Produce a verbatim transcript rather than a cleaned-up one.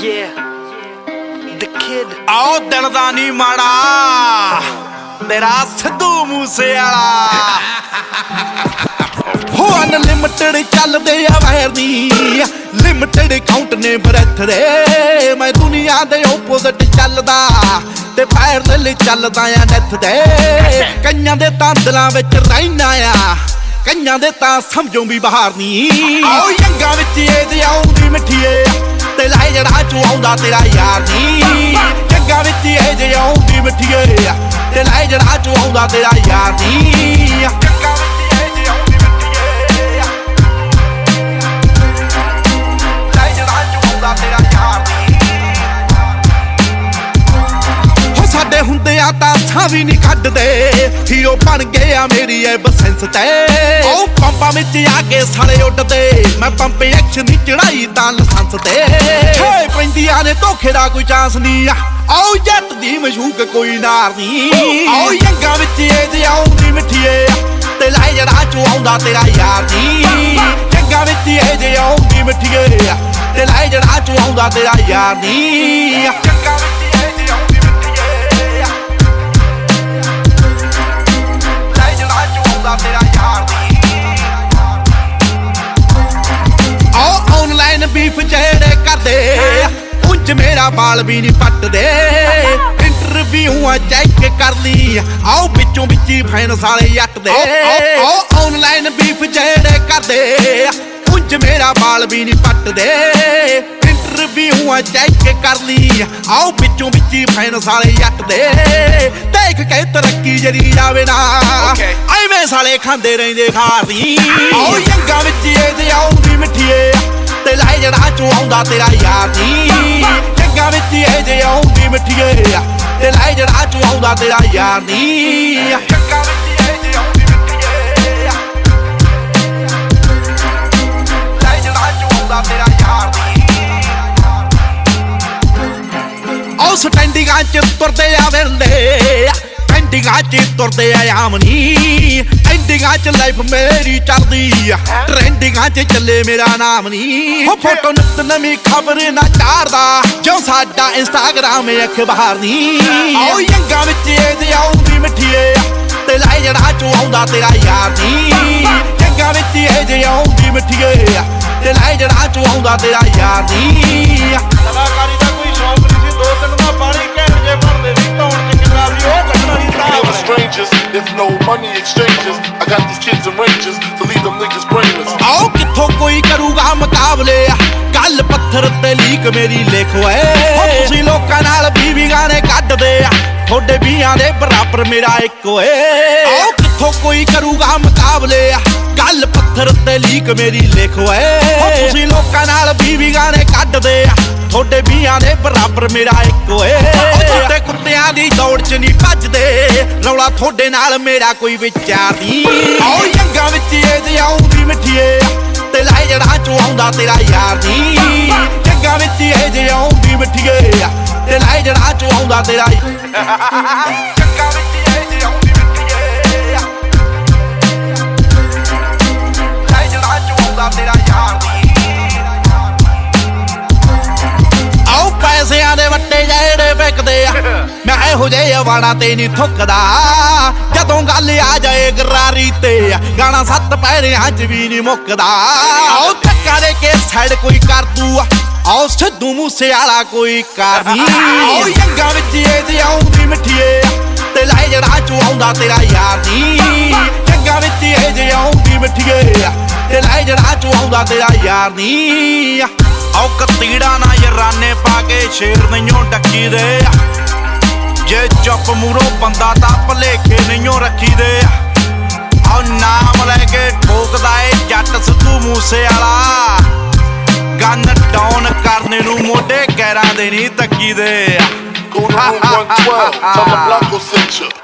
Yeah, the kid. आओ दर्दानी माड़ा तेरा सिद्धू मूसेवाला हो अनलिमिटेड चलदे आ वैर दी लिमिटेड काउंट ने ब्रेथ रे मैं दुनिया दे ओपोजिट चलदा ते फायर दे ले चलदा आ डेथ दे कईयां दे तां दिलां विच रहिना आ कईयां दे तां समझों भी बाहर नी आओ यंगा विच ए ते आउंदी मिठिए ते लाए जड़ा चू आउंदा तेरा यार नी यंगा विच ए जे आउंदी मिठिए ते लाए जड़ा चू आउंदा तेरा यार नी भी नहीं कट दे हीरो बन गया मेरी ए बसेंस ते ओ पंपा में आके सारे उठते मैं पंप एक्शन नहीं चढ़ाई तां लसंस ते छे पैंदियां ने धोखे दा कोई चांस नहीं आओ जट दी मशूक कोई नार नहीं आओ यंगा विच ए ते आउंदी मिठिए ते लाए जड़ा चू आउंदा तेरा यार नहीं यंगा विच ए ते आउंदी मिठिए ते लाए जड़ा चू आउंदा तेरा यार नहीं मेरा बाल भी नहीं पट दे इंटरव्यू चेक कर ली आओ बिचों बिची फैन सारे जट दे आओ ऑनलाइन बीफ जेड़े कर दे उंज मेरा बाल भी नहीं पट दे इंटरव्यू चेक कर ली आओ बिचों बिची फैन सारे जट दे देख के तरक्की जरी जावे ना एवें साले खांदे रहिंदे खादी आओ यंगा विच ए ते आउंदी मिठिए ते लाए जड़ा चू आउंदा तेरा यार नी जंगा विच ए जे आउंदी मिठिए ते लाए जड़ा चू आउंदा तेरा यार नी जंगा विच ए जे आउंदी मिठिए लाए जड़ा चू आउंदा तेरा यार नी ओ स्टैंडिंगां च तुरदे आ वेंदे एंडिंगां च तुरदे आयाम नी एंडिंगां च लाइफ मेरी चलदी ट्रेंडिंगां च चले मेरा नाम नी हो फोटो नित नवीं खबर ना चारदा जो साडा इंस्टाग्राम अखबार नी आओ यंगा विच ए ते आउंदी मिठिए ते लाए जड़ा चू आउंदा तेरा यार नी यंगा विच ए ते आउंदी मिठिए ते लाए जड़ा चू आउंदा तेरा यार नी कलाकारी दा कोई शौक नहीं सी दो दिन दा पानी कैट जे भरदे सी तौण च किताब If no money exchanges, I got these kids in ranges to leave them niggas brainless. आओ किथों कोई करूगा मुकाबले गल पत्थर ते लीक मेरी लिखवे हो तुसी लोकां नाल बीवी गाने कट दे थोड़े बीआं दे बराबर मेरा इको ए आओ किथों कोई करूगा मुकाबले गल पत्थर ते लीक मेरी लिखवे हो तुसी लोकां नाल बीवी गाने कट दे थोड़े बीआं दे बराबर मेरा इको ए कुत्तियां दी दौड़ च नहीं भजदे रौला थोड़े नाल मेरा कोई विचार नहीं आओ यंगा विच ए ते आउंदी मिठिए ते लाए जड़ा चू आउंदा तेरा यार नहीं यंगा विच ए ते आउंदी मिठिए ते लाए जड़ा चू आउंदा तेरा यंगा विच ए ते आउंदी मिठिए लाए जड़ा चू आउंदा तेरा यार नहीं आओ पैसेयां दे वट्टे जेड़े विकदे मैं हो जाए वाड़ा ते नहीं थुकदा जदों गल आ जाए गरारी ते गाना सत्त पैरियां च भी नहीं मुकदा आओ धक्का दे के साइड कोई कर दू आओ सिद्धू मूसेवाला कोई कर नी आओ यंगा विच ए ते आउंदी मिठिए ते लाए जड़ा चू आउंदा तेरा यार नी यंगा विच ए ते आउंदी मिठिए ते लाए जड़ा चू आउंदा तेरा यार नी आओ कतीड़ा ना यराने पाके शेर नहीं डक्की दे जे चुप मूरों बंदा तां भलेखे नहीं रखी दे आओ नाम लैके ठोकदा ए जट सिद्धू मूसेवाला गन डाउन करने नूं मोढे गैरां दे नहीं तक्की दे